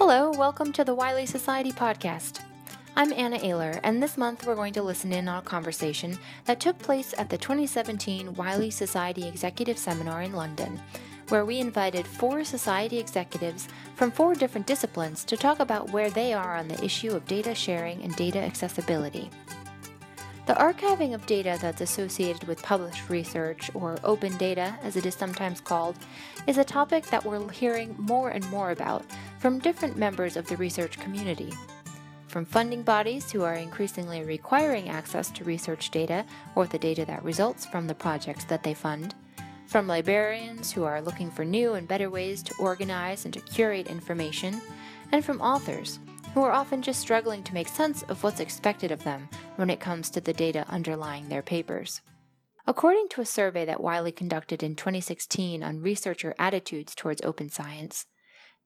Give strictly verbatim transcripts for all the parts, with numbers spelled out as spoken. Hello, welcome to the Wiley Society podcast. I'm Anna Ayler, and this month we're going to listen in on a conversation that took place at the twenty seventeen Wiley Society Executive Seminar in London, where we invited four society executives from four different disciplines to talk about where they are on the issue of data sharing and data accessibility. The archiving of data that's associated with published research, or open data as it is sometimes called, is a topic that we're hearing more and more about from different members of the research community. From funding bodies who are increasingly requiring access to research data or the data that results from the projects that they fund, from librarians who are looking for new and better ways to organize and to curate information, and from authors who are often just struggling to make sense of what's expected of them when it comes to the data underlying their papers. According to a survey that Wiley conducted in twenty sixteen on researcher attitudes towards open science,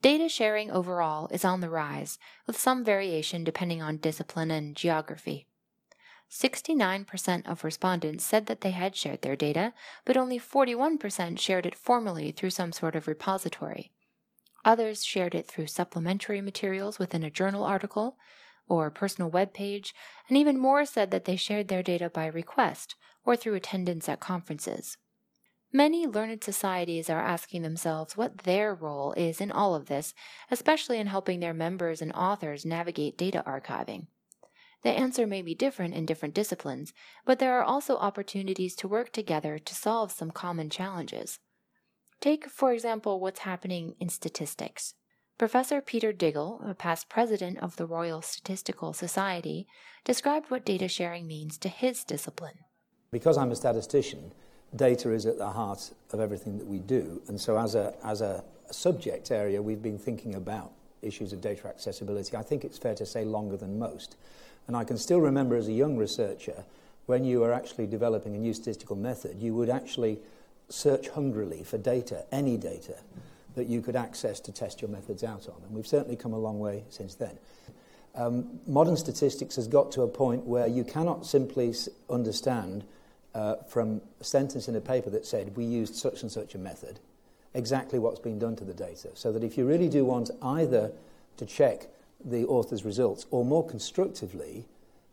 data sharing overall is on the rise, with some variation depending on discipline and geography. sixty-nine percent of respondents said that they had shared their data, but only forty-one percent shared it formally through some sort of repository. Others shared it through supplementary materials within a journal article or personal web page, and even more said that they shared their data by request or through attendance at conferences. Many learned societies are asking themselves what their role is in all of this, especially in helping their members and authors navigate data archiving. The answer may be different in different disciplines, but there are also opportunities to work together to solve some common challenges. Take, for example, what's happening in statistics. Professor Peter Diggle, a past president of the Royal Statistical Society, described what data sharing means to his discipline. Because I'm a statistician, data is at the heart of everything that we do. And so as a, as a subject area, we've been thinking about issues of data accessibility, I think it's fair to say longer than most. And I can still remember as a young researcher, when you were actually developing a new statistical method, you would actually search hungrily for data, any data, that you could access to test your methods out on. And we've certainly come a long way since then. Um, modern statistics has got to a point where you cannot simply s- understand uh, from a sentence in a paper that said, we used such and such a method, exactly what's been done to the data. So that if you really do want either to check the author's results, or more constructively,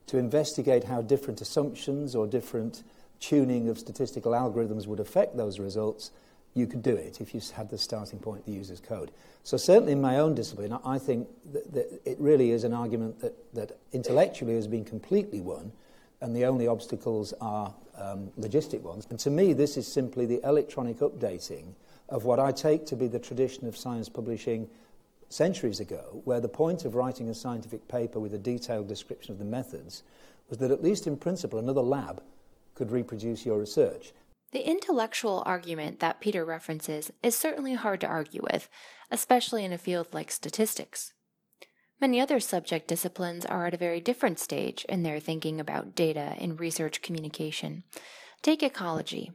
to investigate how different assumptions or different tuning of statistical algorithms would affect those results, you could do it if you had the starting point, the user's code. So certainly in my own discipline, I think that, that it really is an argument that, that intellectually has been completely won, and the only obstacles are um, logistic ones. And to me, this is simply the electronic updating of what I take to be the tradition of science publishing centuries ago, where the point of writing a scientific paper with a detailed description of the methods was that, at least in principle, another lab could reproduce your research. The intellectual argument that Peter references is certainly hard to argue with, especially in a field like statistics. Many other subject disciplines are at a very different stage in their thinking about data in research communication. Take ecology.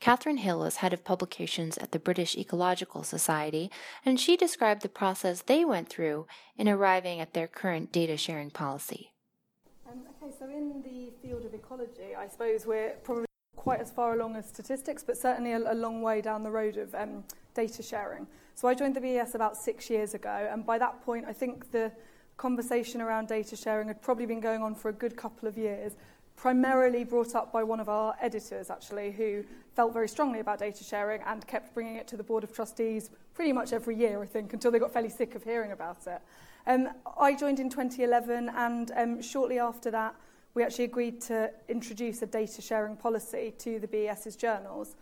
Catherine Hill is head of publications at the British Ecological Society, and she described the process they went through in arriving at their current data sharing policy. Um, okay, so in the field of ecology, I suppose we're probably quite as far along as statistics, but certainly a, a long way down the road of um, data sharing. So I joined the B E S about six years ago, and by that point, I think the conversation around data sharing had probably been going on for a good couple of years, primarily brought up by one of our editors, actually, who felt very strongly about data sharing and kept bringing it to the Board of Trustees pretty much every year, I think, until they got fairly sick of hearing about it. Um, I joined in twenty eleven, and um, shortly after that, we actually agreed to introduce a data sharing policy to the BES's journals.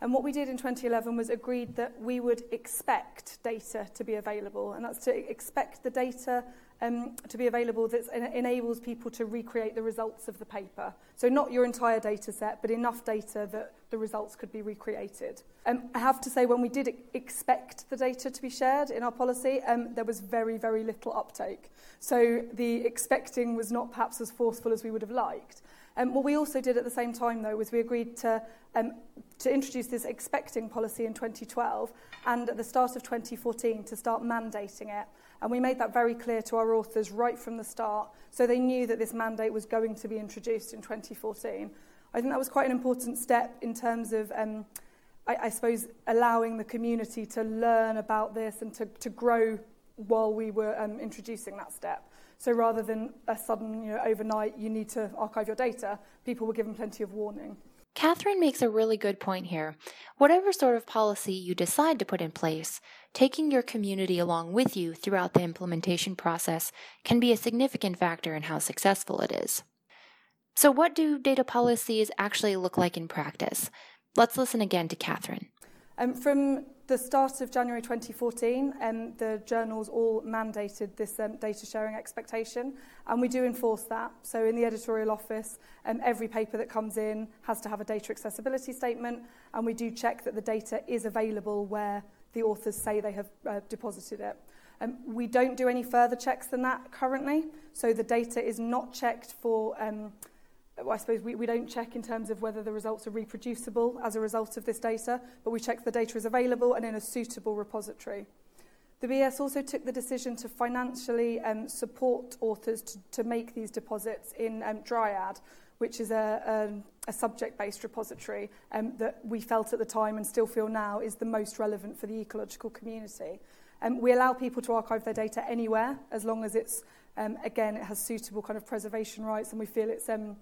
And what we did in twenty eleven was agreed that we would expect data to be available, and that's to expect the data um, to be available that en- enables people to recreate the results of the paper. So not your entire data set, but enough data that the results could be recreated. Um, I have to say, when we did expect the data to be shared in our policy, um, there was very, very little uptake. So the expecting was not perhaps as forceful as we would have liked. Um, what we also did at the same time, though, was we agreed to um, to introduce this expecting policy in twenty twelve, and at the start of twenty fourteen to start mandating it. And we made that very clear to our authors right from the start, so they knew that this mandate was going to be introduced in twenty fourteen. I think that was quite an important step in terms of, um, I, I suppose, allowing the community to learn about this and to, to grow while we were um, introducing that step. So rather than a sudden, you know, overnight, you need to archive your data, people were given plenty of warning. Catherine makes a really good point here. Whatever sort of policy you decide to put in place, taking your community along with you throughout the implementation process can be a significant factor in how successful it is. So what do data policies actually look like in practice? Let's listen again to Catherine. Um, from the start of January twenty fourteen, um, the journals all mandated this um, data sharing expectation, and we do enforce that. So in the editorial office, um, every paper that comes in has to have a data accessibility statement, and we do check that the data is available where the authors say they have uh, deposited it. Um, we don't do any further checks than that currently, so the data is not checked for... Um, I suppose we, we don't check in terms of whether the results are reproducible as a result of this data, but we check the data is available and in a suitable repository. The B S also took the decision to financially um, support authors to, to make these deposits in um, Dryad, which is a, a, a subject-based repository um, that we felt at the time and still feel now is the most relevant for the ecological community. Um, we allow people to archive their data anywhere as long as it's, um, again, it has suitable kind of preservation rights, and we feel it's... Um,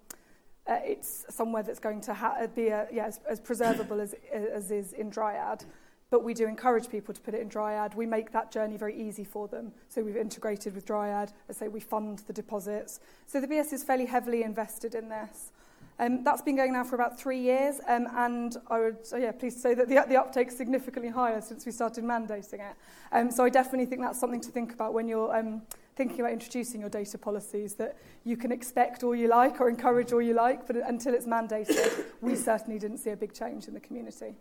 Uh, it's somewhere that's going to ha- be a, yeah, as, as preservable as, as is in Dryad. But we do encourage people to put it in Dryad. We make that journey very easy for them. So we've integrated with Dryad. I say we fund the deposits. So the B S is fairly heavily invested in this. Um, that's been going now for about three years. Um, and I would oh yeah, pleased to say that the, the uptake is significantly higher since we started mandating it. Um, so I definitely think that's something to think about when you're... Um, thinking about introducing your data policies, that you can expect all you like or encourage all you like, but until it's mandated, we certainly didn't see a big change in the community.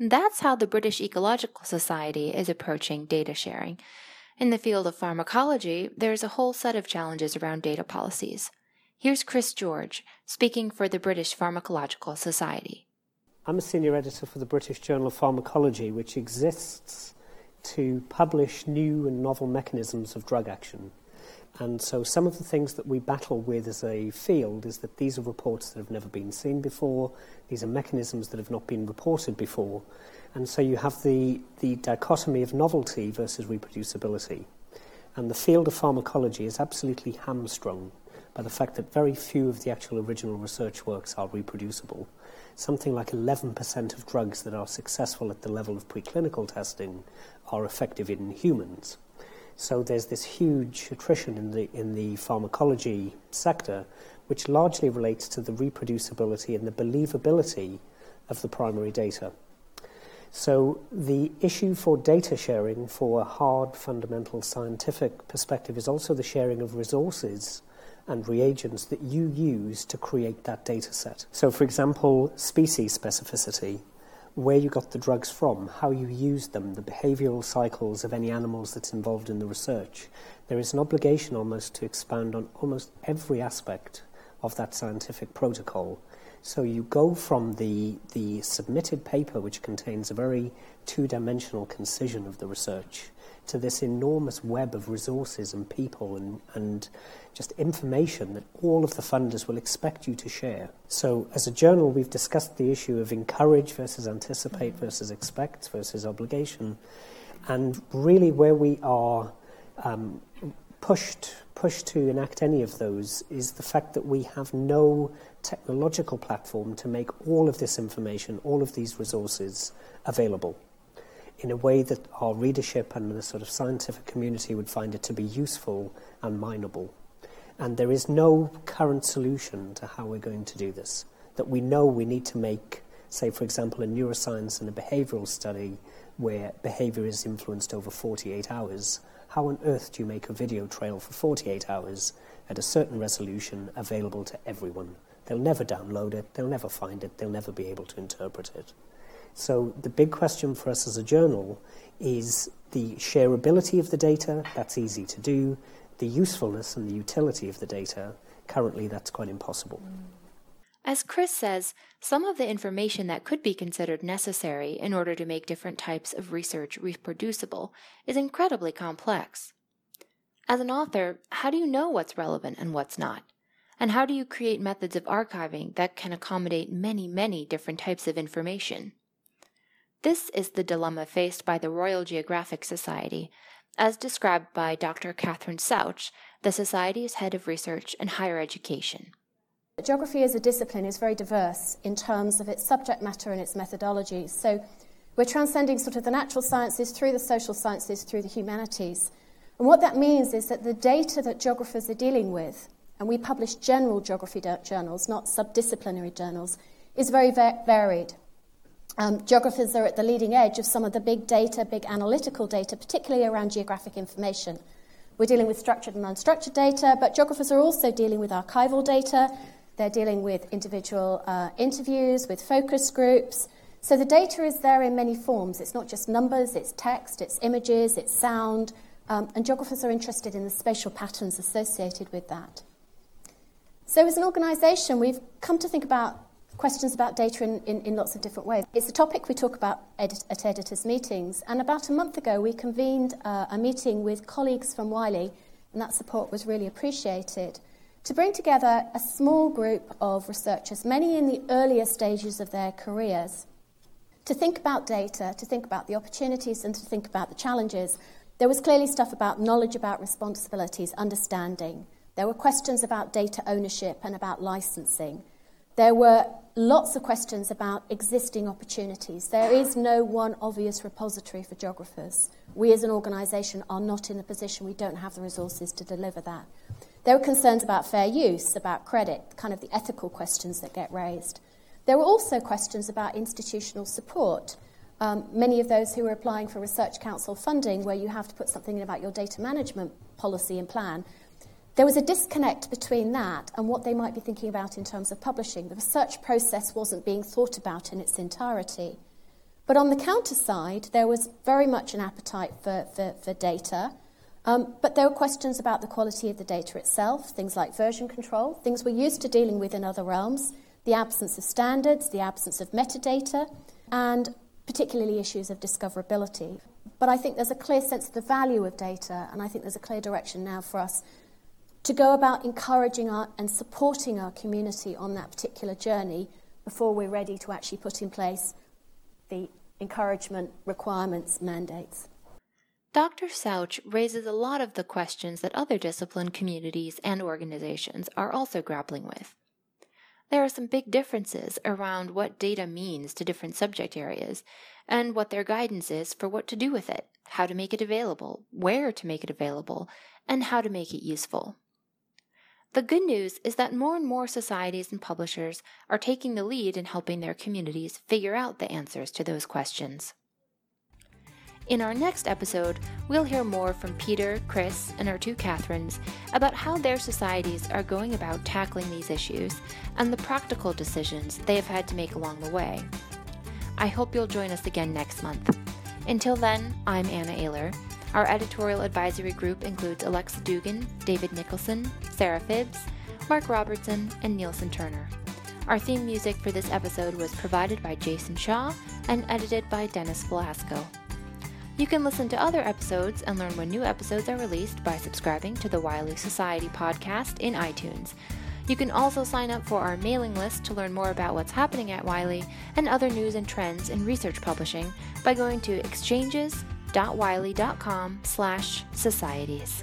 That's how the British Ecological Society is approaching data sharing. In the field of pharmacology, there's a whole set of challenges around data policies. Here's Chris George, speaking for the British Pharmacological Society. I'm a senior editor for the British Journal of Pharmacology, which exists to publish new and novel mechanisms of drug action. And so some of the things that we battle with as a field is that these are reports that have never been seen before, these are mechanisms that have not been reported before, and so you have the, the dichotomy of novelty versus reproducibility. And the field of pharmacology is absolutely hamstrung by the fact that very few of the actual original research works are reproducible. Something like eleven percent of drugs that are successful at the level of preclinical testing are effective in humans. So there's this huge attrition in the in the pharmacology sector, which largely relates to the reproducibility and the believability of the primary data. So the issue for data sharing for a hard fundamental scientific perspective is also the sharing of resources and reagents that you use to create that data set. So, for example, species specificity, where you got the drugs from, how you used them, the behavioural cycles of any animals that's involved in the research. There is an obligation almost to expand on almost every aspect of that scientific protocol. So you go from the, the submitted paper, which contains a very two-dimensional concision of the research, to this enormous web of resources and people and, and just information that all of the funders will expect you to share. So as a journal, we've discussed the issue of encourage versus anticipate versus expect versus obligation. And really where we are um, pushed, pushed to enact any of those is the fact that we have no technological platform to make all of this information, all of these resources available in a way that our readership and the sort of scientific community would find it to be useful and mineable. And there is no current solution to how we're going to do this, that we know we need to make, say, for example, a neuroscience and a behavioural study where behaviour is influenced over forty-eight hours. How on earth do you make a video trail for forty-eight hours at a certain resolution available to everyone? They'll never download it, they'll never find it, they'll never be able to interpret it. So the big question for us as a journal is the shareability of the data, that's easy to do, the usefulness and the utility of the data, currently that's quite impossible. As Chris says, some of the information that could be considered necessary in order to make different types of research reproducible is incredibly complex. As an author, how do you know what's relevant and what's not? And how do you create methods of archiving that can accommodate many, many different types of information? This is the dilemma faced by the Royal Geographic Society, as described by Doctor Catherine Souch, the Society's head of research and higher education. Geography as a discipline is very diverse in terms of its subject matter and its methodology. So we're transcending sort of the natural sciences through the social sciences, through the humanities. And what that means is that the data that geographers are dealing with, and we publish general geography journals, not subdisciplinary journals, is very va- varied. Um, geographers are at the leading edge of some of the big data, big analytical data, particularly around geographic information. We're dealing with structured and unstructured data, but geographers are also dealing with archival data. They're dealing with individual uh, interviews, with focus groups. So the data is there in many forms. It's not just numbers, it's text, it's images, it's sound, um, and geographers are interested in the spatial patterns associated with that. So as an organisation, we've come to think about questions about data in, in, in lots of different ways. It's a topic we talk about edit, at editors' meetings, and about a month ago we convened uh, a meeting with colleagues from Wiley, and that support was really appreciated, to bring together a small group of researchers, many in the earlier stages of their careers, to think about data, to think about the opportunities and to think about the challenges. There was clearly stuff about knowledge, about responsibilities, understanding. There were questions about data ownership and about licensing. There were lots of questions about existing opportunities. There is no one obvious repository for geographers. We as an organisation are not in a position, we don't have the resources to deliver that. There were concerns about fair use, about credit, kind of the ethical questions that get raised. There were also questions about institutional support. Um, many of those who were applying for Research Council funding, where you have to put something in about your data management policy and plan. There was a disconnect between that and what they might be thinking about in terms of publishing. The research process wasn't being thought about in its entirety. But on the counter side, there was very much an appetite for, for, for data, um, but there were questions about the quality of the data itself, things like version control, things we're used to dealing with in other realms, the absence of standards, the absence of metadata, and particularly issues of discoverability. But I think there's a clear sense of the value of data, and I think there's a clear direction now for us to go about encouraging our, and supporting our community on that particular journey before we're ready to actually put in place the encouragement, requirements, mandates. Doctor Souch raises a lot of the questions that other discipline communities and organizations are also grappling with. There are some big differences around what data means to different subject areas and what their guidance is for what to do with it, how to make it available, where to make it available, and how to make it useful. The good news is that more and more societies and publishers are taking the lead in helping their communities figure out the answers to those questions. In our next episode, we'll hear more from Peter, Chris, and our two Catherines about how their societies are going about tackling these issues and the practical decisions they have had to make along the way. I hope you'll join us again next month. Until then, I'm Anna Ayler. Our editorial advisory group includes Alexa Dugan, David Nicholson, Sarah Fibbs, Mark Robertson, and Nielsen Turner. Our theme music for this episode was provided by Jason Shaw and edited by Dennis Velasco. You can listen to other episodes and learn when new episodes are released by subscribing to the Wiley Society podcast in iTunes. You can also sign up for our mailing list to learn more about what's happening at Wiley and other news and trends in research publishing by going to exchanges dot wiley dot com slash societies.